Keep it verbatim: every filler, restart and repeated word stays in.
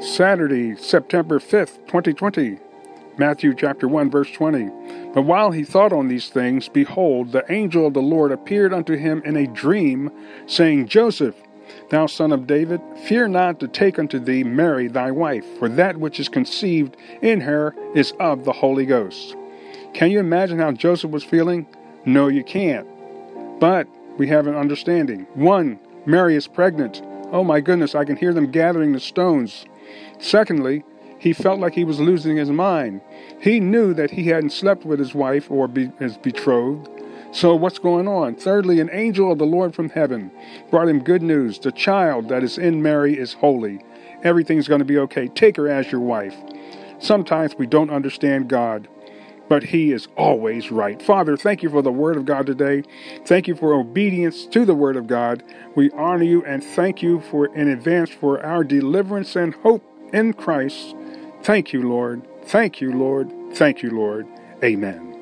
Saturday, September fifth, twenty twenty. Matthew chapter one, verse twenty. But while he thought on these things, behold, the angel of the Lord appeared unto him in a dream, saying, Joseph, thou son of David, fear not to take unto thee Mary thy wife, for that which is conceived in her is of the Holy Ghost. Can you imagine how Joseph was feeling? No, you can't. But we have an understanding. One, Mary is pregnant. Oh my goodness, I can hear them gathering the stones. Secondly, he felt like he was losing his mind. He knew that he hadn't slept with his wife or be, his betrothed. So what's going on? Thirdly, an angel of the Lord from heaven brought him good news. The child that is in Mary is holy. Everything's going to be okay. Take her as your wife. Sometimes we don't understand God, but he is always right. Father, thank you for the word of God today. Thank you for obedience to the word of God. We honor you and thank you for in advance for our deliverance and hope in Christ. Thank you, Lord. Thank you, Lord. Thank you, Lord. Amen.